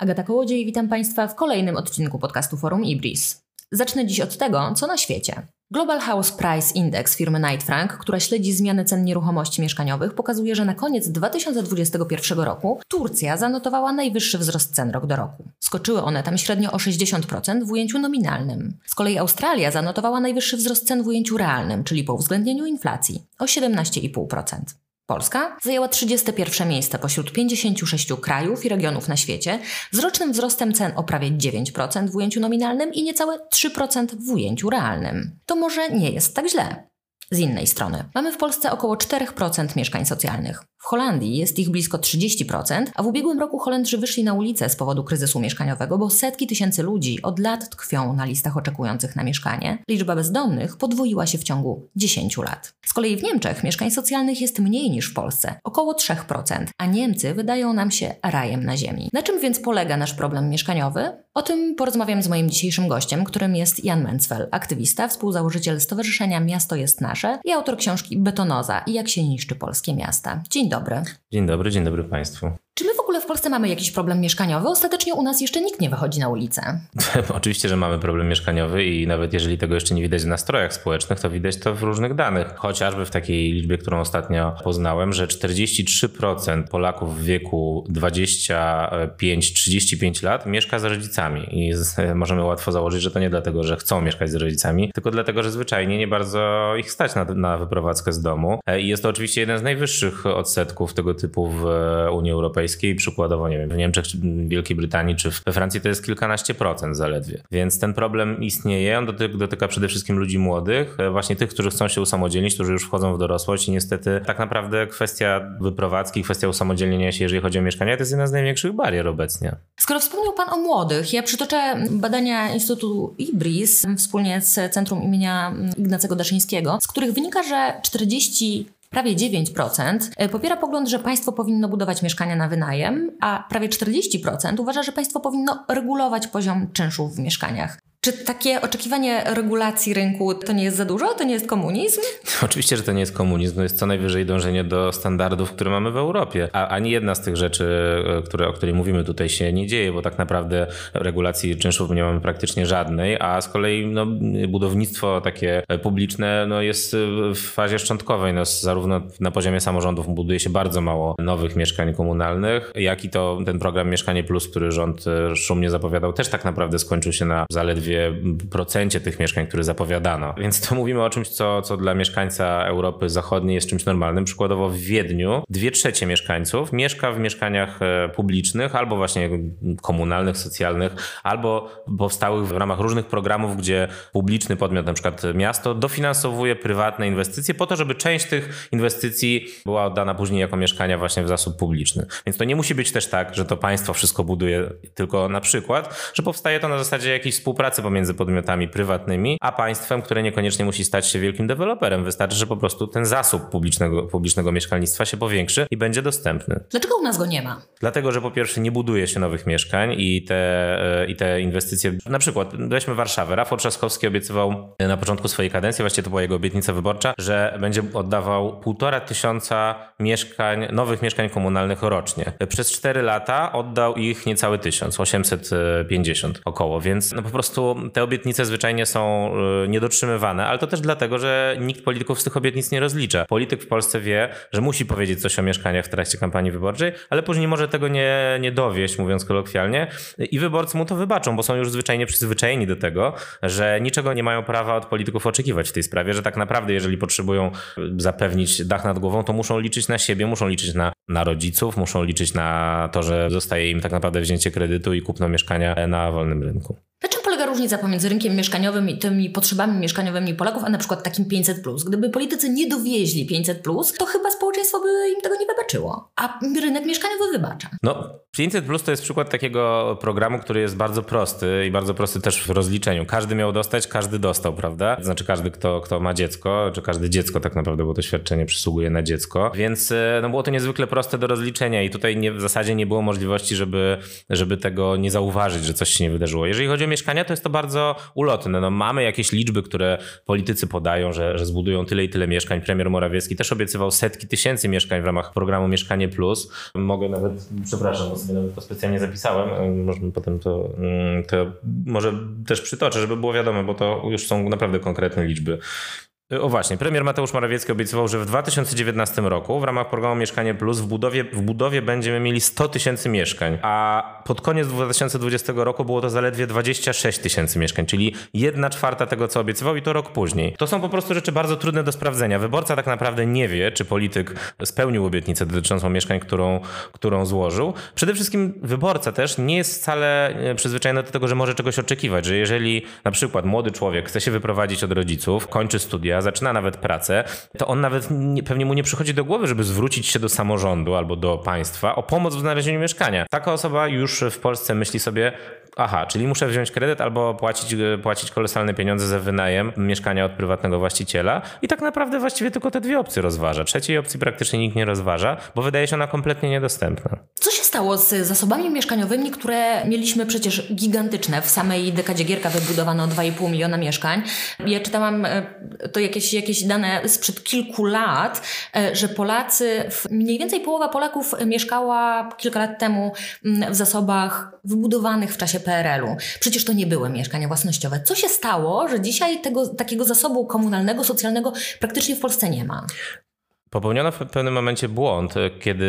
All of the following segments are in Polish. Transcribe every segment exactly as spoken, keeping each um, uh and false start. Agata Kołodziej, witam Państwa w kolejnym odcinku podcastu Forum Ibris. Zacznę dziś od tego, co na świecie. Global House Price Index firmy Knight Frank, która śledzi zmiany cen nieruchomości mieszkaniowych, pokazuje, że na koniec dwa tysiące dwudziestego pierwszego roku Turcja zanotowała najwyższy wzrost cen rok do roku. Skoczyły one tam średnio o sześćdziesiąt procent w ujęciu nominalnym. Z kolei Australia zanotowała najwyższy wzrost cen w ujęciu realnym, czyli po uwzględnieniu inflacji, o siedemnaście i pół procent. Polska zajęła trzydzieste pierwsze miejsce pośród pięćdziesięciu sześciu krajów i regionów na świecie z rocznym wzrostem cen o prawie dziewięć procent w ujęciu nominalnym i niecałe trzy procent w ujęciu realnym. To może nie jest tak źle. Z innej strony, mamy w Polsce około cztery procent mieszkań socjalnych. W Holandii jest ich blisko trzydzieści procent, a w ubiegłym roku Holendrzy wyszli na ulicę z powodu kryzysu mieszkaniowego, bo setki tysięcy ludzi od lat tkwią na listach oczekujących na mieszkanie. Liczba bezdomnych podwoiła się w ciągu dziesięciu lat. Z kolei w Niemczech mieszkań socjalnych jest mniej niż w Polsce, około trzy procent, a Niemcy wydają nam się rajem na ziemi. Na czym więc polega nasz problem mieszkaniowy? O tym porozmawiam z moim dzisiejszym gościem, którym jest Jan Mencwel, aktywista, współzałożyciel Stowarzyszenia Miasto jest Nasze i autor książki Betonoza i jak się niszczy polskie miasta. Dzień dobry. Dzień dobry, dzień dobry Państwu. Czy my w ogóle w Polsce mamy jakiś problem mieszkaniowy? Ostatecznie u nas jeszcze nikt nie wychodzi na ulicę. Oczywiście, że mamy problem mieszkaniowy i nawet jeżeli tego jeszcze nie widać w nastrojach społecznych, to widać to w różnych danych. Chociażby w takiej liczbie, którą ostatnio poznałem, że czterdzieści trzy procent Polaków w wieku dwadzieścia pięć do trzydziestu pięciu lat mieszka z rodzicami. I możemy łatwo założyć, że to nie dlatego, że chcą mieszkać z rodzicami, tylko dlatego, że zwyczajnie nie bardzo ich stać na, na wyprowadzkę z domu. I jest to oczywiście jeden z najwyższych odsetków tego typu w Unii Europejskiej. Przykładowo, nie wiem, w Niemczech, czy w Wielkiej Brytanii, czy we Francji to jest kilkanaście procent zaledwie. Więc ten problem istnieje, on dotyka, dotyka przede wszystkim ludzi młodych, właśnie tych, którzy chcą się usamodzielnić, którzy już wchodzą w dorosłość i niestety tak naprawdę kwestia wyprowadzki, kwestia usamodzielnienia się, jeżeli chodzi o mieszkania, to jest jedna z największych barier obecnie. Skoro wspomniał Pan o młodych, ja przytoczę badania Instytutu IBRIS wspólnie z Centrum imienia Ignacego Daszyńskiego, z których wynika, że czterdzieści Prawie dziewięć procent popiera pogląd, że państwo powinno budować mieszkania na wynajem, a prawie czterdzieści procent uważa, że państwo powinno regulować poziom czynszów w mieszkaniach. Czy takie oczekiwanie regulacji rynku to nie jest za dużo? To nie jest komunizm? Oczywiście, że to nie jest komunizm. To jest co najwyżej dążenie do standardów, które mamy w Europie. A ani jedna z tych rzeczy, które, o której mówimy tutaj, się nie dzieje, bo tak naprawdę regulacji czynszów nie mamy praktycznie żadnej, a z kolei no, budownictwo takie publiczne no, jest w fazie szczątkowej. No, zarówno na poziomie samorządów buduje się bardzo mało nowych mieszkań komunalnych, jak i to ten program Mieszkanie Plus, który rząd szumnie zapowiadał, też tak naprawdę skończył się na zaledwie procencie tych mieszkań, które zapowiadano. Więc to mówimy o czymś, co, co dla mieszkańca Europy Zachodniej jest czymś normalnym. Przykładowo w Wiedniu dwie trzecie mieszkańców mieszka w mieszkaniach publicznych albo właśnie komunalnych, socjalnych, albo powstałych w ramach różnych programów, gdzie publiczny podmiot, na przykład miasto, dofinansowuje prywatne inwestycje po to, żeby część tych inwestycji była oddana później jako mieszkania właśnie w zasób publiczny. Więc to nie musi być też tak, że to państwo wszystko buduje, tylko na przykład, że powstaje to na zasadzie jakiejś współpracy pomiędzy podmiotami prywatnymi, a państwem, które niekoniecznie musi stać się wielkim deweloperem. Wystarczy, że po prostu ten zasób publicznego, publicznego mieszkalnictwa się powiększy i będzie dostępny. Dlaczego u nas go nie ma? Dlatego, że po pierwsze nie buduje się nowych mieszkań i te, i te inwestycje, na przykład weźmy Warszawę. Rafał Trzaskowski obiecywał na początku swojej kadencji, właściwie to była jego obietnica wyborcza, że będzie oddawał półtora tysiąca mieszkań, nowych mieszkań komunalnych rocznie. Przez cztery lata oddał ich niecały tysiąc, osiemset pięćdziesiąt około, więc no po prostu te obietnice zwyczajnie są niedotrzymywane, ale to też dlatego, że nikt polityków z tych obietnic nie rozlicza. Polityk w Polsce wie, że musi powiedzieć coś o mieszkaniach w trakcie kampanii wyborczej, ale później może tego nie, nie dowieść, mówiąc kolokwialnie, i wyborcy mu to wybaczą, bo są już zwyczajnie przyzwyczajeni do tego, że niczego nie mają prawa od polityków oczekiwać w tej sprawie, że tak naprawdę jeżeli potrzebują zapewnić dach nad głową, to muszą liczyć na siebie, muszą liczyć na, na rodziców, muszą liczyć na to, że zostaje im tak naprawdę wzięcie kredytu i kupno mieszkania na wolnym rynku. Różnica pomiędzy rynkiem mieszkaniowym i tymi potrzebami mieszkaniowymi Polaków, a na przykład takim pięćset plus. Gdyby politycy nie dowieźli pięćset plus, to chyba społeczeństwo by im tego nie wybaczyło. A rynek mieszkaniowy wybacza. No, pięćset plus to jest przykład takiego programu, który jest bardzo prosty i bardzo prosty też w rozliczeniu. Każdy miał dostać, każdy dostał, prawda? Znaczy każdy, kto, kto ma dziecko, czy każde dziecko tak naprawdę, bo to świadczenie przysługuje na dziecko. Więc no, było to niezwykle proste do rozliczenia i tutaj nie, w zasadzie nie było możliwości, żeby, żeby tego nie zauważyć, że coś się nie wydarzyło. Jeżeli chodzi o mieszkania, to jest to to bardzo ulotne. No, mamy jakieś liczby, które politycy podają, że, że zbudują tyle i tyle mieszkań. Premier Morawiecki też obiecywał setki tysięcy mieszkań w ramach programu Mieszkanie Plus. Mogę nawet, przepraszam, bo sobie nawet to specjalnie zapisałem, może potem to, to może też przytoczę, żeby było wiadomo, bo to już są naprawdę konkretne liczby. O właśnie, premier Mateusz Morawiecki obiecywał, że w dwa tysiące dziewiętnastym roku w ramach programu Mieszkanie Plus w budowie, w budowie będziemy mieli sto tysięcy mieszkań, a pod koniec dwa tysiące dwudziestego roku było to zaledwie dwadzieścia sześć tysięcy mieszkań, czyli jedna czwarta tego, co obiecywał, i to rok później. To są po prostu rzeczy bardzo trudne do sprawdzenia. Wyborca tak naprawdę nie wie, czy polityk spełnił obietnicę dotyczącą mieszkań, którą, którą złożył. Przede wszystkim wyborca też nie jest wcale przyzwyczajony do tego, że może czegoś oczekiwać, że jeżeli na przykład młody człowiek chce się wyprowadzić od rodziców, kończy studia, zaczyna nawet pracę, to on nawet nie, pewnie mu nie przychodzi do głowy, żeby zwrócić się do samorządu albo do państwa o pomoc w znalezieniu mieszkania. Taka osoba już w Polsce myśli sobie, aha, czyli muszę wziąć kredyt albo płacić, płacić kolosalne pieniądze za wynajem mieszkania od prywatnego właściciela, i tak naprawdę właściwie tylko te dwie opcje rozważa. Trzeciej opcji praktycznie nikt nie rozważa, bo wydaje się ona kompletnie niedostępna. Co się stało z zasobami mieszkaniowymi, które mieliśmy przecież gigantyczne? W samej dekadzie Gierka wybudowano dwa i pół miliona mieszkań. Ja czytałam to jakieś, jakieś dane sprzed kilku lat, że Polacy, mniej więcej połowa Polaków mieszkała kilka lat temu w zasobach wybudowanych w czasie P R L u. Przecież to nie były mieszkania własnościowe. Co się stało, że dzisiaj tego takiego zasobu komunalnego, socjalnego praktycznie w Polsce nie ma? Popełniono w pewnym momencie błąd, kiedy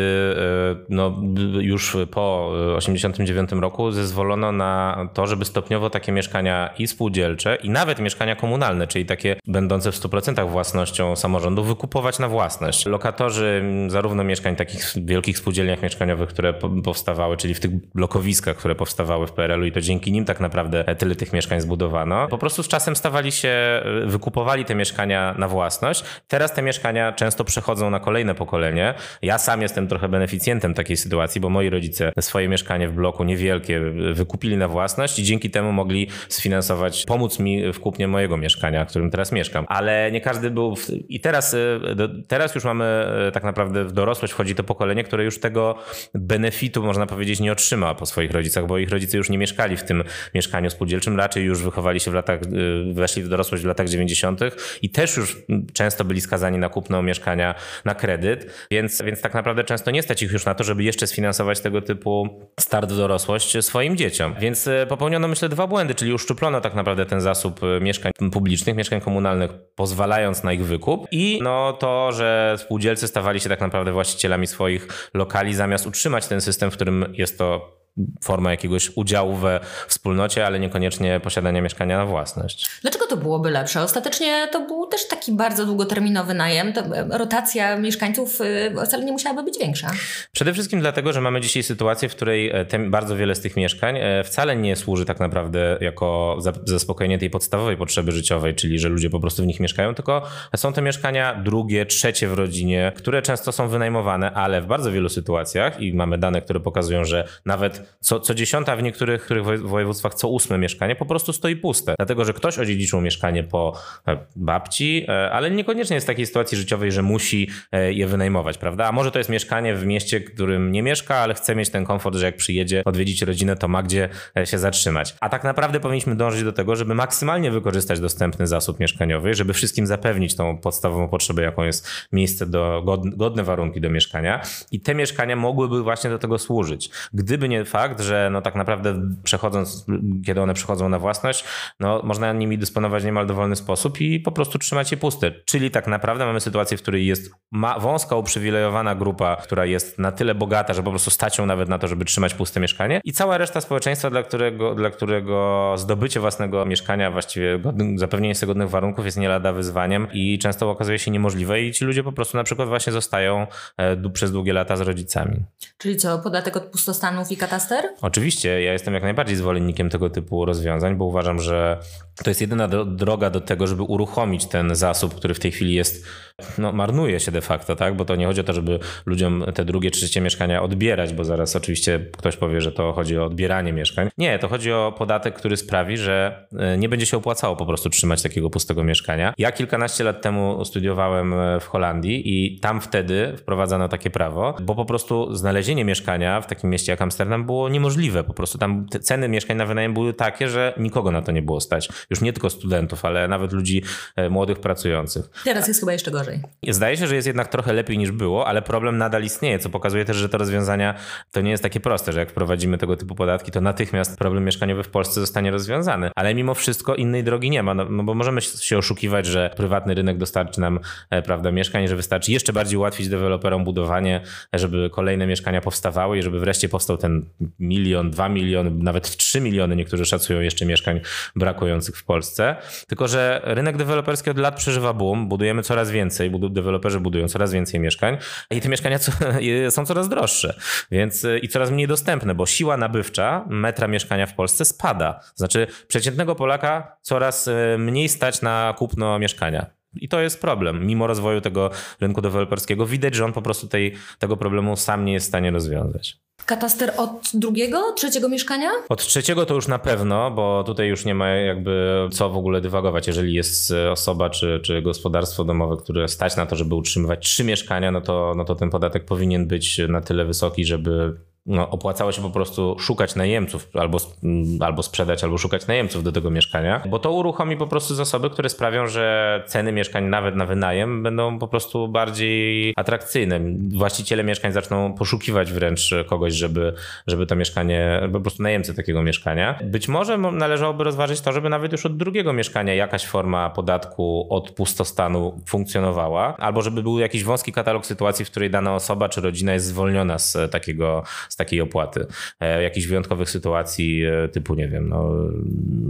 no, już po osiemdziesiątym dziewiątym roku zezwolono na to, żeby stopniowo takie mieszkania i spółdzielcze, i nawet mieszkania komunalne, czyli takie będące w stu procentach własnością samorządu, wykupować na własność. Lokatorzy zarówno mieszkań takich w wielkich spółdzielniach mieszkaniowych, które powstawały, czyli w tych blokowiskach, które powstawały w P R L u, i to dzięki nim tak naprawdę tyle tych mieszkań zbudowano, po prostu z czasem stawali się, wykupowali te mieszkania na własność. Teraz te mieszkania często przechodzą chodzą na kolejne pokolenie. Ja sam jestem trochę beneficjentem takiej sytuacji, bo moi rodzice swoje mieszkanie w bloku niewielkie wykupili na własność i dzięki temu mogli sfinansować, pomóc mi w kupnie mojego mieszkania, w którym teraz mieszkam. Ale nie każdy był... W... I teraz, teraz już mamy tak naprawdę, w dorosłość wchodzi to pokolenie, które już tego benefitu, można powiedzieć, nie otrzyma po swoich rodzicach, bo ich rodzice już nie mieszkali w tym mieszkaniu spółdzielczym, raczej już wychowali się w latach, weszli w dorosłość w latach dziewięćdziesiątych i też już często byli skazani na kupno mieszkania na kredyt, więc, więc tak naprawdę często nie stać ich już na to, żeby jeszcze sfinansować tego typu start w dorosłość swoim dzieciom. Więc popełniono, myślę, dwa błędy, czyli uszczuplono tak naprawdę ten zasób mieszkań publicznych, mieszkań komunalnych, pozwalając na ich wykup, i no to, że spółdzielcy stawali się tak naprawdę właścicielami swoich lokali, zamiast utrzymać ten system, w którym jest to forma jakiegoś udziału we wspólnocie, ale niekoniecznie posiadania mieszkania na własność. Dlaczego to byłoby lepsze? Ostatecznie to był też taki bardzo długoterminowy najem. To rotacja mieszkańców wcale nie musiałaby być większa. Przede wszystkim dlatego, że mamy dzisiaj sytuację, w której bardzo wiele z tych mieszkań wcale nie służy tak naprawdę jako zaspokojenie tej podstawowej potrzeby życiowej, czyli że ludzie po prostu w nich mieszkają, tylko są te mieszkania drugie, trzecie w rodzinie, które często są wynajmowane, ale w bardzo wielu sytuacjach, i mamy dane, które pokazują, że nawet Co, co dziesiąta w niektórych, niektórych województwach, co ósme mieszkanie po prostu stoi puste. Dlatego, że ktoś odziedziczył mieszkanie po babci, ale niekoniecznie jest w takiej sytuacji życiowej, że musi je wynajmować, prawda? A może to jest mieszkanie w mieście, którym nie mieszka, ale chce mieć ten komfort, że jak przyjedzie odwiedzić rodzinę, to ma gdzie się zatrzymać. A tak naprawdę powinniśmy dążyć do tego, żeby maksymalnie wykorzystać dostępny zasób mieszkaniowy, żeby wszystkim zapewnić tą podstawową potrzebę, jaką jest miejsce, do, godne warunki do mieszkania. I te mieszkania mogłyby właśnie do tego służyć. Gdyby nie fakt, że no tak naprawdę przechodząc, kiedy one przechodzą na własność, no można nimi dysponować w niemal dowolny sposób i po prostu trzymać je puste. Czyli tak naprawdę mamy sytuację, w której jest ma- wąska, uprzywilejowana grupa, która jest na tyle bogata, że po prostu stać ją nawet na to, żeby trzymać puste mieszkanie, i cała reszta społeczeństwa, dla którego, dla którego zdobycie własnego mieszkania, właściwie godny, zapewnienie sobie godnych warunków, jest nie lada wyzwaniem i często okazuje się niemożliwe, i ci ludzie po prostu na przykład właśnie zostają d- przez długie lata z rodzicami. Czyli co, podatek od pustostanów i kat- Oczywiście, ja jestem jak najbardziej zwolennikiem tego typu rozwiązań, bo uważam, że to jest jedyna droga do tego, żeby uruchomić ten zasób, który w tej chwili jest no, marnuje się de facto, tak? Bo to nie chodzi o to, żeby ludziom te drugie, trzecie mieszkania odbierać, bo zaraz oczywiście ktoś powie, że to chodzi o odbieranie mieszkań. Nie, to chodzi o podatek, który sprawi, że nie będzie się opłacało po prostu trzymać takiego pustego mieszkania. Ja kilkanaście lat temu studiowałem w Holandii i tam wtedy wprowadzano takie prawo, bo po prostu znalezienie mieszkania w takim mieście jak Amsterdam było niemożliwe. Po prostu tam te ceny mieszkań na wynajem były takie, że nikogo na to nie było stać. Już nie tylko studentów, ale nawet ludzi młodych pracujących. Teraz jest chyba jeszcze gorzej. Zdaje się, że jest jednak trochę lepiej niż było, ale problem nadal istnieje, co pokazuje też, że te rozwiązania to nie jest takie proste, że jak wprowadzimy tego typu podatki, to natychmiast problem mieszkaniowy w Polsce zostanie rozwiązany. Ale mimo wszystko innej drogi nie ma, no bo możemy się oszukiwać, że prywatny rynek dostarczy nam, prawda, mieszkań, że wystarczy jeszcze bardziej ułatwić deweloperom budowanie, żeby kolejne mieszkania powstawały i żeby wreszcie powstał ten milion, dwa miliony, nawet trzy miliony, niektórzy szacują jeszcze mieszkań brakujących w Polsce. Tylko że rynek deweloperski od lat przeżywa boom, budujemy coraz więcej, deweloperzy budują coraz więcej mieszkań i te mieszkania co, są coraz droższe, więc i coraz mniej dostępne, bo siła nabywcza metra mieszkania w Polsce spada. Znaczy przeciętnego Polaka coraz mniej stać na kupno mieszkania. I to jest problem. Mimo rozwoju tego rynku deweloperskiego widać, że on po prostu tej, tego problemu sam nie jest w stanie rozwiązać. Kataster od drugiego, trzeciego mieszkania? Od trzeciego to już na pewno, bo tutaj już nie ma jakby co w ogóle dywagować. Jeżeli jest osoba czy, czy gospodarstwo domowe, które stać na to, żeby utrzymywać trzy mieszkania, no to, no to ten podatek powinien być na tyle wysoki, żeby... No, opłacało się po prostu szukać najemców albo, albo sprzedać, albo szukać najemców do tego mieszkania, bo to uruchomi po prostu zasoby, które sprawią, że ceny mieszkań nawet na wynajem będą po prostu bardziej atrakcyjne. Właściciele mieszkań zaczną poszukiwać wręcz kogoś, żeby, żeby to mieszkanie, po prostu najemcy takiego mieszkania. Być może należałoby rozważyć to, żeby nawet już od drugiego mieszkania jakaś forma podatku od pustostanu funkcjonowała, albo żeby był jakiś wąski katalog sytuacji, w której dana osoba czy rodzina jest zwolniona z takiego z takiej opłaty. E, jakichś wyjątkowych sytuacji e, typu, nie wiem, no,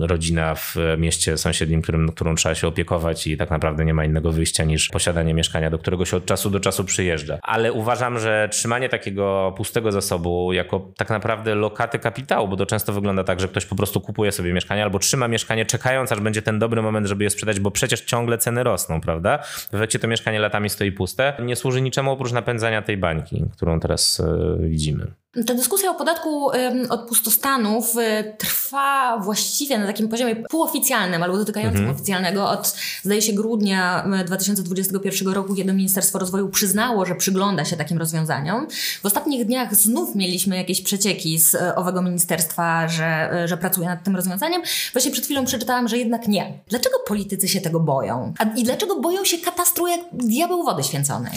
rodzina w mieście sąsiednim, którym, którą trzeba się opiekować i tak naprawdę nie ma innego wyjścia niż posiadanie mieszkania, do którego się od czasu do czasu przyjeżdża. Ale uważam, że trzymanie takiego pustego zasobu jako tak naprawdę lokaty kapitału, bo to często wygląda tak, że ktoś po prostu kupuje sobie mieszkanie albo trzyma mieszkanie czekając, aż będzie ten dobry moment, żeby je sprzedać, bo przecież ciągle ceny rosną, prawda? W efekcie to mieszkanie latami stoi puste. Nie służy niczemu oprócz napędzania tej bańki, którą teraz e, widzimy. Ta dyskusja o podatku od pustostanów trwa właściwie na takim poziomie półoficjalnym albo dotykającym mhm. oficjalnego od, zdaje się, grudnia dwa tysiące dwudziestego pierwszego roku, kiedy Ministerstwo Rozwoju przyznało, że przygląda się takim rozwiązaniom. W ostatnich dniach znów mieliśmy jakieś przecieki z owego ministerstwa, że, że pracuje nad tym rozwiązaniem. Właśnie przed chwilą przeczytałam, że jednak nie. Dlaczego politycy się tego boją? A, I dlaczego boją się katastru jak diabeł wody święconej?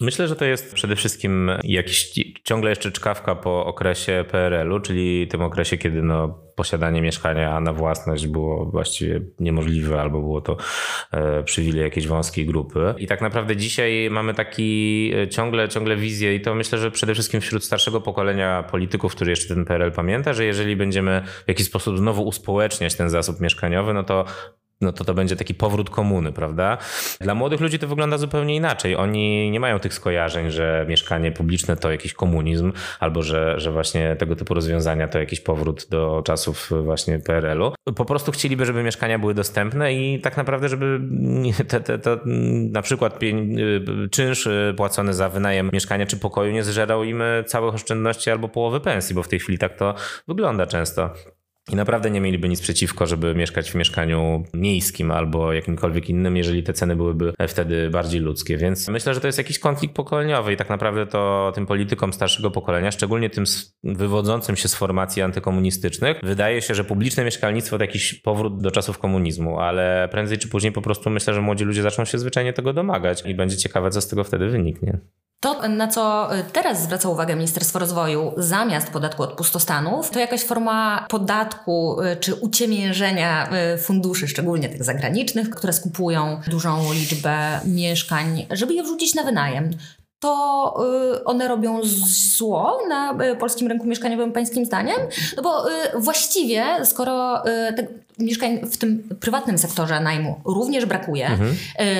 Myślę, że to jest przede wszystkim jakiś ciągle jeszcze czkawka po okresie P R L u, czyli tym okresie, kiedy no, posiadanie mieszkania na własność było właściwie niemożliwe albo było to e, przywilej jakiejś wąskiej grupy. I tak naprawdę dzisiaj mamy taki ciągle, ciągle wizję i to myślę, że przede wszystkim wśród starszego pokolenia polityków, który jeszcze ten P R L pamięta, że jeżeli będziemy w jakiś sposób znowu uspołeczniać ten zasób mieszkaniowy, no to no to to będzie taki powrót komuny, prawda? Dla młodych ludzi to wygląda zupełnie inaczej. Oni nie mają tych skojarzeń, że mieszkanie publiczne to jakiś komunizm albo że, że właśnie tego typu rozwiązania to jakiś powrót do czasów właśnie P R L u. Po prostu chcieliby, żeby mieszkania były dostępne i tak naprawdę, żeby te, te, te, na przykład czynsz płacony za wynajem mieszkania czy pokoju nie zżerał im całych oszczędności albo połowy pensji, bo w tej chwili tak to wygląda często. I naprawdę nie mieliby nic przeciwko, żeby mieszkać w mieszkaniu miejskim albo jakimkolwiek innym, jeżeli te ceny byłyby wtedy bardziej ludzkie. Więc myślę, że to jest jakiś konflikt pokoleniowy i tak naprawdę to tym politykom starszego pokolenia, szczególnie tym wywodzącym się z formacji antykomunistycznych, wydaje się, że publiczne mieszkalnictwo to jakiś powrót do czasów komunizmu, ale prędzej czy później po prostu myślę, że młodzi ludzie zaczną się zwyczajnie tego domagać i będzie ciekawe, co z tego wtedy wyniknie. To, na co teraz zwraca uwagę Ministerstwo Rozwoju zamiast podatku od pustostanów, to jakaś forma podatku czy uciemiężenia funduszy, szczególnie tych zagranicznych, które skupują dużą liczbę mieszkań, żeby je wrzucić na wynajem. To one robią zło na polskim rynku mieszkaniowym, pańskim zdaniem? No bo właściwie, skoro mieszkań w tym prywatnym sektorze najmu również brakuje. Mhm.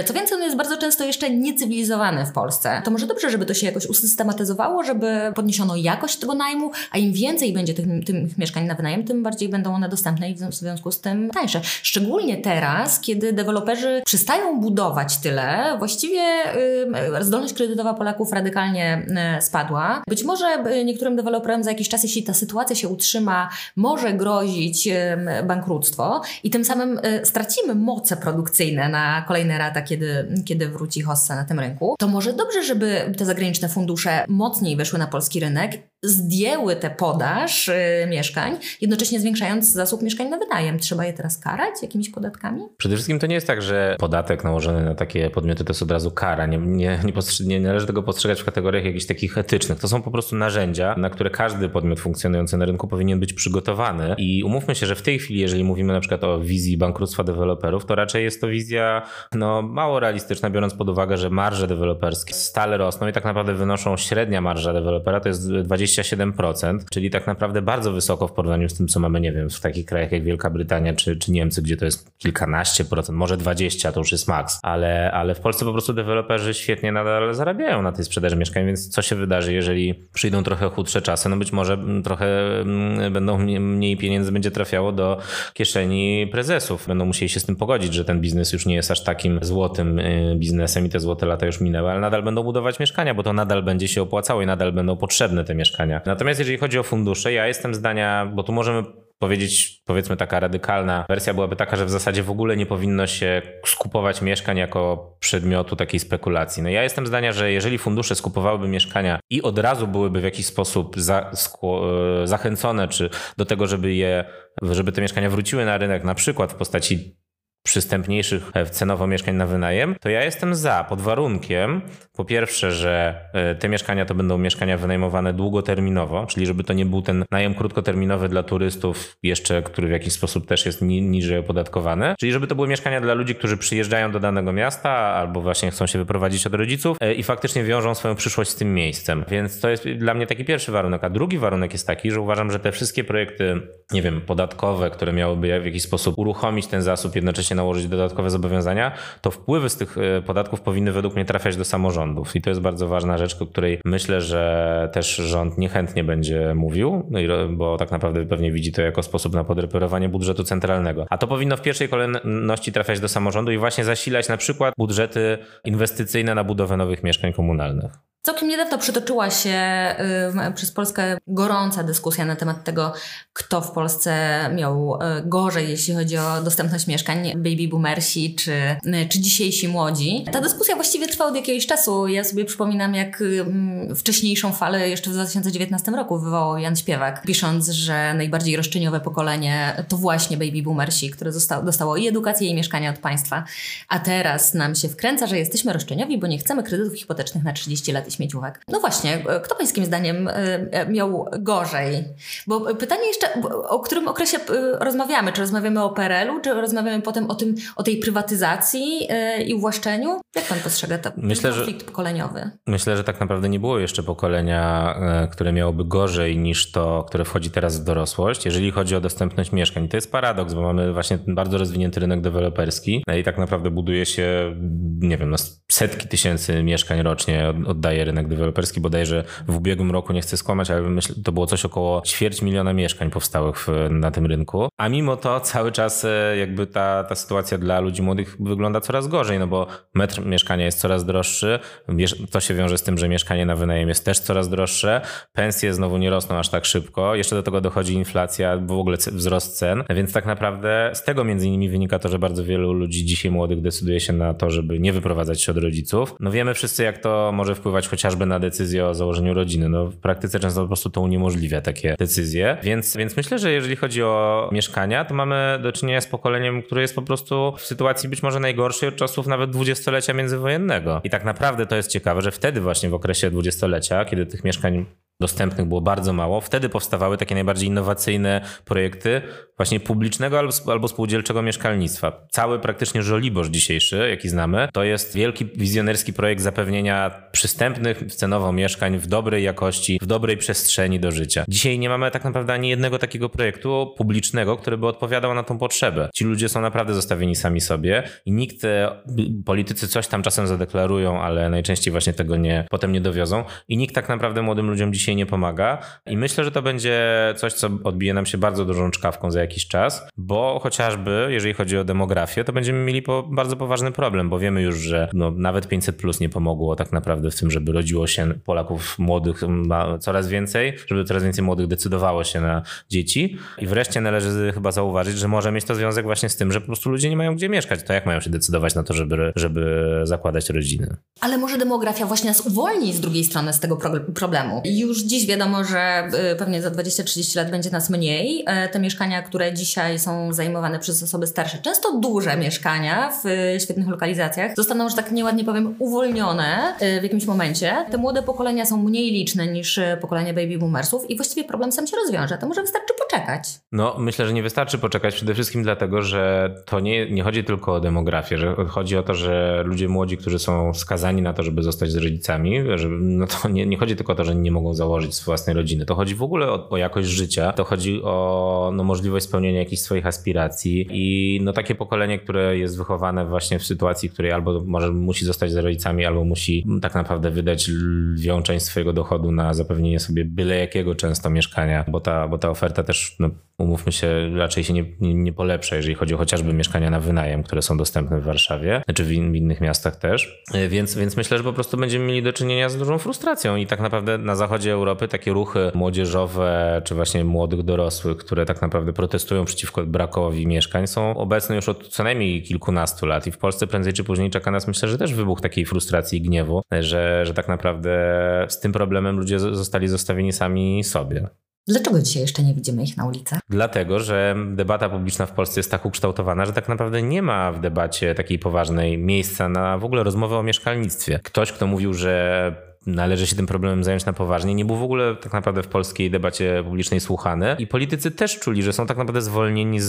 Co więcej, on jest bardzo często jeszcze niecywilizowany w Polsce. To może dobrze, żeby to się jakoś usystematyzowało, żeby podniesiono jakość tego najmu, a im więcej będzie tych, tych mieszkań na wynajem, tym bardziej będą one dostępne i w związku z tym tańsze. Szczególnie teraz, kiedy deweloperzy przestają budować tyle, właściwie zdolność kredytowa Polaków radykalnie spadła. Być może niektórym deweloperom za jakiś czas, jeśli ta sytuacja się utrzyma, może grozić bankructwo. I tym samym stracimy moce produkcyjne na kolejne lata, kiedy, kiedy wróci hossa na tym rynku. To może dobrze, żeby te zagraniczne fundusze mocniej weszły na polski rynek, zdjęły tę podaż y, mieszkań, jednocześnie zwiększając zasób mieszkań na wynajem. Trzeba je teraz karać jakimiś podatkami? Przede wszystkim to nie jest tak, że podatek nałożony na takie podmioty to jest od razu kara. Nie, nie, nie, postrzy- nie należy tego postrzegać w kategoriach jakichś takich etycznych. To są po prostu narzędzia, na które każdy podmiot funkcjonujący na rynku powinien być przygotowany. I umówmy się, że w tej chwili, jeżeli mówimy na przykład o wizji bankructwa deweloperów, to raczej jest to wizja no, mało realistyczna, biorąc pod uwagę, że marże deweloperskie stale rosną i tak naprawdę wynoszą średnia marża dewelopera, to jest dwadzieścia siedem procent, czyli tak naprawdę bardzo wysoko w porównaniu z tym, co mamy, nie wiem, w takich krajach jak Wielka Brytania czy, czy Niemcy, gdzie to jest kilkanaście procent, może dwadzieścia, to już jest maks, ale, ale w Polsce po prostu deweloperzy świetnie nadal zarabiają na tej sprzedaży mieszkań, więc co się wydarzy, jeżeli przyjdą trochę chudsze czasy, no być może trochę będą mniej pieniędzy będzie trafiało do kieszeni prezesów. Będą musieli się z tym pogodzić, że ten biznes już nie jest aż takim złotym biznesem i te złote lata już minęły, ale nadal będą budować mieszkania, bo to nadal będzie się opłacało i nadal będą potrzebne te mieszkania. Natomiast jeżeli chodzi o fundusze, ja jestem zdania, bo tu możemy powiedzieć, powiedzmy taka radykalna wersja byłaby taka, że w zasadzie w ogóle nie powinno się skupować mieszkań jako przedmiotu takiej spekulacji. No ja jestem zdania, że jeżeli fundusze skupowałyby mieszkania i od razu byłyby w jakiś sposób za, sku, zachęcone czy do tego, żeby je, żeby te mieszkania wróciły na rynek, na przykład w postaci przystępniejszych cenowo mieszkań na wynajem, to ja jestem za, pod warunkiem po pierwsze, że te mieszkania to będą mieszkania wynajmowane długoterminowo, czyli żeby to nie był ten najem krótkoterminowy dla turystów jeszcze, który w jakiś sposób też jest niżej opodatkowany, czyli żeby to były mieszkania dla ludzi, którzy przyjeżdżają do danego miasta albo właśnie chcą się wyprowadzić od rodziców i faktycznie wiążą swoją przyszłość z tym miejscem. Więc to jest dla mnie taki pierwszy warunek. A drugi warunek jest taki, że uważam, że te wszystkie projekty, nie wiem, podatkowe, które miałyby w jakiś sposób uruchomić ten zasób, jednocześnie nałożyć dodatkowe zobowiązania, to wpływy z tych podatków powinny według mnie trafiać do samorządów. I to jest bardzo ważna rzecz, o której myślę, że też rząd niechętnie będzie mówił, bo tak naprawdę pewnie widzi to jako sposób na podreperowanie budżetu centralnego. A to powinno w pierwszej kolejności trafiać do samorządu i właśnie zasilać na przykład budżety inwestycyjne na budowę nowych mieszkań komunalnych. Całkiem niedawno przytoczyła się y, przez Polskę gorąca dyskusja na temat tego, kto w Polsce miał y, gorzej, jeśli chodzi o dostępność mieszkań, baby boomersi czy, y, czy dzisiejsi młodzi. Ta dyskusja właściwie trwa od jakiegoś czasu. Ja sobie przypominam, jak y, y, wcześniejszą falę jeszcze w dwa tysiące dziewiętnastym roku wywołał Jan Śpiewak, pisząc, że najbardziej roszczeniowe pokolenie to właśnie baby boomersi, które zosta- dostało i edukację, i mieszkania od państwa. A teraz nam się wkręca, że jesteśmy roszczeniowi, bo nie chcemy kredytów hipotecznych na trzydzieści lat mieć uwag. No właśnie, kto pańskim zdaniem miał gorzej? Bo pytanie jeszcze, o którym okresie rozmawiamy? Czy rozmawiamy o P R L u? Czy rozmawiamy potem o, tym, o tej prywatyzacji i uwłaszczeniu? Jak pan postrzega ten myślę, konflikt że, pokoleniowy? Myślę, że tak naprawdę nie było jeszcze pokolenia, które miałoby gorzej niż to, które wchodzi teraz w dorosłość, jeżeli chodzi o dostępność mieszkań. I to jest paradoks, bo mamy właśnie bardzo rozwinięty rynek deweloperski i tak naprawdę buduje się, nie wiem, no setki tysięcy mieszkań rocznie oddaje rynek deweloperski, bodajże w ubiegłym roku, nie chcę skłamać, ale myślę, to było coś około ćwierć miliona mieszkań powstałych w, na tym rynku, a mimo to cały czas jakby ta, ta sytuacja dla ludzi młodych wygląda coraz gorzej, no bo metr mieszkania jest coraz droższy, to się wiąże z tym, że mieszkanie na wynajem jest też coraz droższe, pensje znowu nie rosną aż tak szybko, jeszcze do tego dochodzi inflacja, w ogóle wzrost cen, więc tak naprawdę z tego między innymi wynika to, że bardzo wielu ludzi dzisiaj młodych decyduje się na to, żeby nie wyprowadzać się od rodziców. No wiemy wszyscy, jak to może wpływać chociażby na decyzję o założeniu rodziny. No, w praktyce często po prostu to uniemożliwia takie decyzje. Więc, więc myślę, że jeżeli chodzi o mieszkania, to mamy do czynienia z pokoleniem, które jest po prostu w sytuacji być może najgorszej od czasów nawet dwudziestolecia międzywojennego. I tak naprawdę to jest ciekawe, że wtedy właśnie w okresie dwudziestolecia, kiedy tych mieszkań dostępnych było bardzo mało, wtedy powstawały takie najbardziej innowacyjne projekty, właśnie publicznego albo, albo spółdzielczego mieszkalnictwa. Cały praktycznie Żoliborz dzisiejszy, jaki znamy, to jest wielki wizjonerski projekt zapewnienia przystępnych cenowo mieszkań w dobrej jakości, w dobrej przestrzeni do życia. Dzisiaj nie mamy tak naprawdę ani jednego takiego projektu publicznego, który by odpowiadał na tą potrzebę. Ci ludzie są naprawdę zostawieni sami sobie i nikt, politycy coś tam czasem zadeklarują, ale najczęściej właśnie tego nie, potem nie dowiozą i nikt tak naprawdę młodym ludziom dzisiaj nie pomaga i myślę, że to będzie coś, co odbije nam się bardzo dużą czkawką za jakiś czas, bo chociażby jeżeli chodzi o demografię, to będziemy mieli po bardzo poważny problem, bo wiemy już, że no, nawet pięćset plus nie pomogło tak naprawdę w tym, żeby rodziło się Polaków młodych coraz więcej, żeby coraz więcej młodych decydowało się na dzieci i wreszcie należy chyba zauważyć, że może mieć to związek właśnie z tym, że po prostu ludzie nie mają gdzie mieszkać, to jak mają się decydować na to, żeby, żeby zakładać rodziny. Ale może demografia właśnie nas uwolni z drugiej strony z tego problemu. Już dziś wiadomo, że pewnie za dwadzieścia trzydzieści lat będzie nas mniej. Te mieszkania, które dzisiaj są zajmowane przez osoby starsze, często duże mieszkania w świetnych lokalizacjach, zostaną, że tak nieładnie powiem, uwolnione w jakimś momencie. Te młode pokolenia są mniej liczne niż pokolenie baby boomersów i właściwie problem sam się rozwiąże. To może wystarczy poczekać. No, myślę, że nie wystarczy poczekać przede wszystkim dlatego, że to nie, nie chodzi tylko o demografię, że chodzi o to, że ludzie młodzi, którzy są skazani na to, żeby zostać z rodzicami, żeby, no to nie, nie chodzi tylko o to, że nie mogą założyć własnej rodziny. To chodzi w ogóle o, o jakość życia, to chodzi o no, możliwość spełnienia jakichś swoich aspiracji i no, takie pokolenie, które jest wychowane właśnie w sytuacji, w której albo może musi zostać z rodzicami, albo musi tak naprawdę wydać lwią część swojego dochodu na zapewnienie sobie byle jakiego często mieszkania, bo ta, bo ta oferta też, no, umówmy się, raczej się nie, nie, nie polepsza, jeżeli chodzi o chociażby mieszkania na wynajem, które są dostępne w Warszawie, czy w, in, w innych miastach też. Więc, więc myślę, że po prostu będziemy mieli do czynienia z dużą frustracją i tak naprawdę na zachodzie Europy takie ruchy młodzieżowe, czy właśnie młodych dorosłych, które tak naprawdę protestują przeciwko brakowi mieszkań, są obecne już od co najmniej kilkunastu lat i w Polsce prędzej czy później czeka nas, myślę, że też wybuch takiej frustracji i gniewu, że, że tak naprawdę z tym problemem ludzie zostali zostawieni sami sobie. Dlaczego dzisiaj jeszcze nie widzimy ich na ulicach? Dlatego, że debata publiczna w Polsce jest tak ukształtowana, że tak naprawdę nie ma w debacie takiej poważnej miejsca na w ogóle rozmowę o mieszkalnictwie. Ktoś, kto mówił, że należy się tym problemem zająć na poważnie, nie był w ogóle tak naprawdę w polskiej debacie publicznej słuchany i politycy też czuli, że są tak naprawdę zwolnieni z,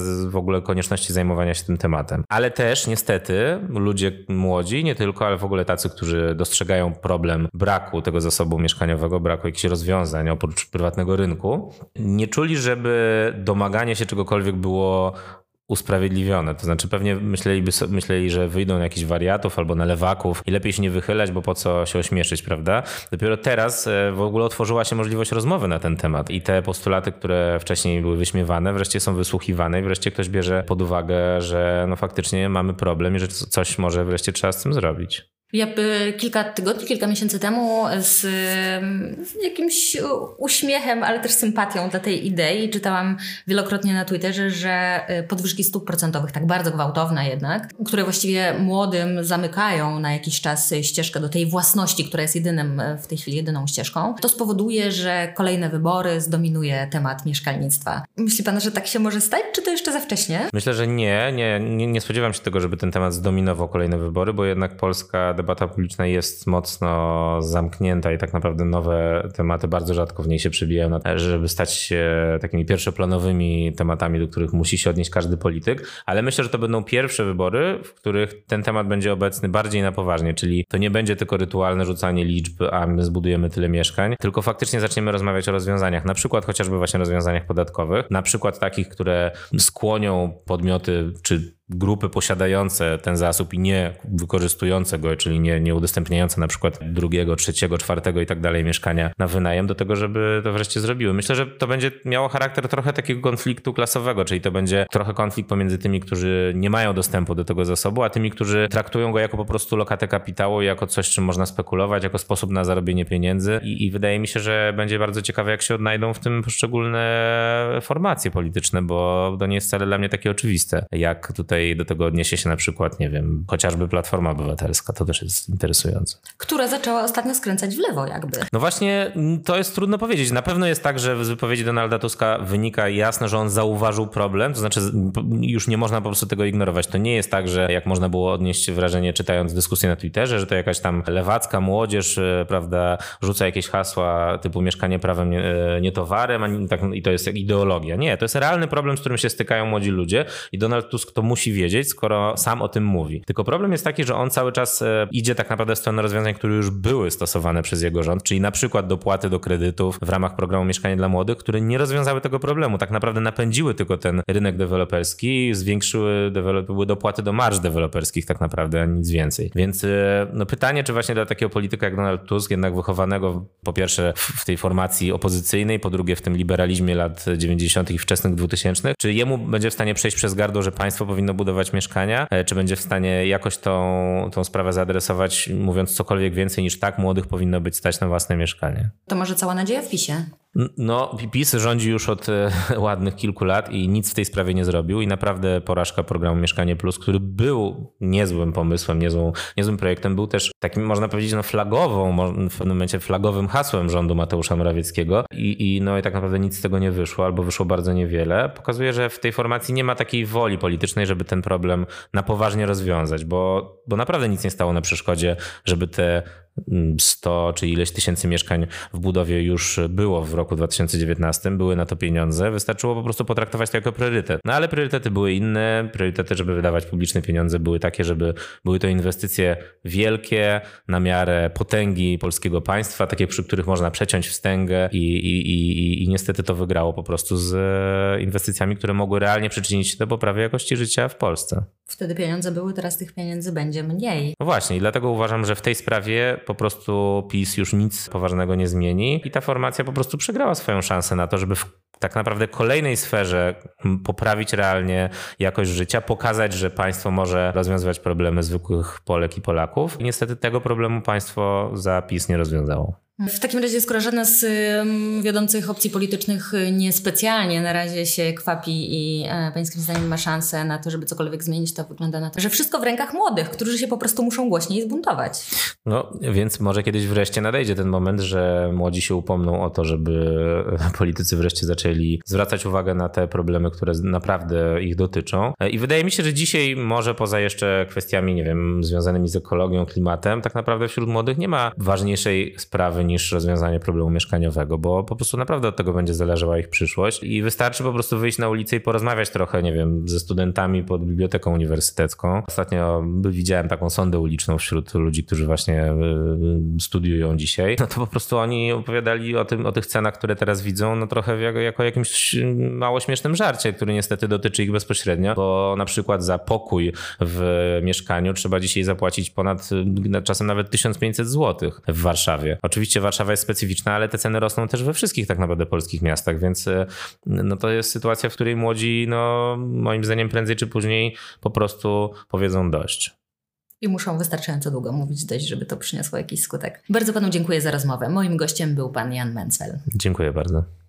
z w ogóle konieczności zajmowania się tym tematem. Ale też niestety ludzie młodzi, nie tylko, ale w ogóle tacy, którzy dostrzegają problem braku tego zasobu mieszkaniowego, braku jakichś rozwiązań oprócz prywatnego rynku, nie czuli, żeby domaganie się czegokolwiek było usprawiedliwione. To znaczy pewnie myśleliby, myśleli, że wyjdą na jakichś wariatów albo na lewaków i lepiej się nie wychylać, bo po co się ośmieszyć, prawda? Dopiero teraz w ogóle otworzyła się możliwość rozmowy na ten temat i te postulaty, które wcześniej były wyśmiewane, wreszcie są wysłuchiwane i wreszcie ktoś bierze pod uwagę, że no faktycznie mamy problem i że coś może wreszcie trzeba z tym zrobić. Ja kilka tygodni, kilka miesięcy temu z, z jakimś uśmiechem, ale też sympatią dla tej idei czytałam wielokrotnie na Twitterze, że podwyżki stóp procentowych, tak bardzo gwałtowne jednak, które właściwie młodym zamykają na jakiś czas ścieżkę do tej własności, która jest jedynym w tej chwili jedyną ścieżką, to spowoduje, że kolejne wybory zdominuje temat mieszkalnictwa. Myśli pan, że tak się może stać, czy to jeszcze za wcześnie? Myślę, że nie. Nie, nie, nie spodziewam się tego, żeby ten temat zdominował kolejne wybory, bo jednak Polska debata publiczna jest mocno zamknięta i tak naprawdę nowe tematy bardzo rzadko w niej się przebijają, żeby stać się takimi pierwszoplanowymi tematami, do których musi się odnieść każdy polityk, ale myślę, że to będą pierwsze wybory, w których ten temat będzie obecny bardziej na poważnie, czyli to nie będzie tylko rytualne rzucanie liczb, a my zbudujemy tyle mieszkań, tylko faktycznie zaczniemy rozmawiać o rozwiązaniach, na przykład chociażby właśnie rozwiązaniach podatkowych, na przykład takich, które skłonią podmioty czy grupy posiadające ten zasób i nie wykorzystujące go, czyli nie, nie udostępniające na przykład drugiego, trzeciego, czwartego i tak dalej mieszkania na wynajem do tego, żeby to wreszcie zrobiły. Myślę, że to będzie miało charakter trochę takiego konfliktu klasowego, czyli to będzie trochę konflikt pomiędzy tymi, którzy nie mają dostępu do tego zasobu, a tymi, którzy traktują go jako po prostu lokatę kapitału, jako coś, czym można spekulować, jako sposób na zarobienie pieniędzy i, i wydaje mi się, że będzie bardzo ciekawe, jak się odnajdą w tym poszczególne formacje polityczne, bo to nie jest wcale dla mnie takie oczywiste, jak tutaj i do tego odniesie się na przykład, nie wiem, chociażby Platforma Obywatelska, to też jest interesujące. Która zaczęła ostatnio skręcać w lewo jakby. No właśnie, to jest trudno powiedzieć. Na pewno jest tak, że z wypowiedzi Donalda Tuska wynika jasno, że on zauważył problem, to znaczy już nie można po prostu tego ignorować. To nie jest tak, że jak można było odnieść wrażenie czytając dyskusję na Twitterze, że to jakaś tam lewacka młodzież, prawda, rzuca jakieś hasła typu mieszkanie prawem, nie towarem, a nie, tak, i to jest ideologia. Nie, to jest realny problem, z którym się stykają młodzi ludzie i Donald Tusk to musi wiedzieć, skoro sam o tym mówi. Tylko problem jest taki, że on cały czas idzie tak naprawdę w stronę rozwiązań, które już były stosowane przez jego rząd, czyli na przykład dopłaty do kredytów w ramach programu Mieszkanie dla Młodych, które nie rozwiązały tego problemu. Tak naprawdę napędziły tylko ten rynek deweloperski, zwiększyły były dopłaty do marż deweloperskich tak naprawdę, a nic więcej. Więc no, pytanie, czy właśnie dla takiego polityka jak Donald Tusk, jednak wychowanego po pierwsze w tej formacji opozycyjnej, po drugie w tym liberalizmie lat dziewięćdziesiątych i wczesnych dwutysięcznych, czy jemu będzie w stanie przejść przez gardło, że państwo powinno budować mieszkania, czy będzie w stanie jakoś tą, tą sprawę zaadresować, mówiąc cokolwiek więcej niż tak, młodych powinno być stać na własne mieszkanie. To może cała nadzieja w PiSie? No, PiS rządzi już od ładnych kilku lat i nic w tej sprawie nie zrobił i naprawdę porażka programu Mieszkanie Plus, który był niezłym pomysłem, niezłą, niezłym projektem, był też takim, można powiedzieć, no flagową, w pewnym momencie flagowym hasłem rządu Mateusza Morawieckiego i, i no i tak naprawdę nic z tego nie wyszło, albo wyszło bardzo niewiele. Pokazuje, że w tej formacji nie ma takiej woli politycznej, żeby ten problem na poważnie rozwiązać, bo, bo naprawdę nic nie stało na przeszkodzie, żeby te sto czy ileś tysięcy mieszkań w budowie już było w roku dwa tysiące dziewiętnastym, były na to pieniądze, wystarczyło po prostu potraktować to jako priorytet. No ale priorytety były inne, priorytety, żeby wydawać publiczne pieniądze były takie, żeby były to inwestycje wielkie, na miarę potęgi polskiego państwa, takie, przy których można przeciąć wstęgę i, i, i, i niestety to wygrało po prostu z inwestycjami, które mogły realnie przyczynić się do poprawy jakości życia w Polsce. Wtedy pieniądze były, teraz tych pieniędzy będzie mniej. No właśnie i dlatego uważam, że w tej sprawie po prostu PiS już nic poważnego nie zmieni i ta formacja po prostu przegrała swoją szansę na to, żeby w tak naprawdę kolejnej sferze poprawić realnie jakość życia, pokazać, że państwo może rozwiązywać problemy zwykłych Polek i Polaków. I niestety tego problemu państwo za PiS nie rozwiązało. W takim razie, skoro żadna z wiodących opcji politycznych niespecjalnie na razie się kwapi i pańskim zdaniem ma szansę na to, żeby cokolwiek zmienić, to wygląda na to, że wszystko w rękach młodych, którzy się po prostu muszą głośniej zbuntować. No, więc może kiedyś wreszcie nadejdzie ten moment, że młodzi się upomną o to, żeby politycy wreszcie zaczęli zwracać uwagę na te problemy, które naprawdę ich dotyczą. I wydaje mi się, że dzisiaj może poza jeszcze kwestiami, nie wiem, związanymi z ekologią, klimatem, tak naprawdę wśród młodych nie ma ważniejszej sprawy niż rozwiązanie problemu mieszkaniowego, bo po prostu naprawdę od tego będzie zależała ich przyszłość i wystarczy po prostu wyjść na ulicę i porozmawiać trochę, nie wiem, ze studentami pod biblioteką uniwersytecką. Ostatnio widziałem taką sondę uliczną wśród ludzi, którzy właśnie studiują dzisiaj. No to po prostu oni opowiadali o tym, o tych cenach, które teraz widzą, no trochę jako, jako jakimś mało śmiesznym żarcie, który niestety dotyczy ich bezpośrednio, bo na przykład za pokój w mieszkaniu trzeba dzisiaj zapłacić ponad, czasem nawet tysiąc pięćset złotych w Warszawie. Oczywiście Warszawa jest specyficzna, ale te ceny rosną też we wszystkich tak naprawdę polskich miastach, więc no to jest sytuacja, w której młodzi no moim zdaniem prędzej czy później po prostu powiedzą dość. I muszą wystarczająco długo mówić dość, żeby to przyniosło jakiś skutek. Bardzo panu dziękuję za rozmowę. Moim gościem był pan Jan Mencwel. Dziękuję bardzo.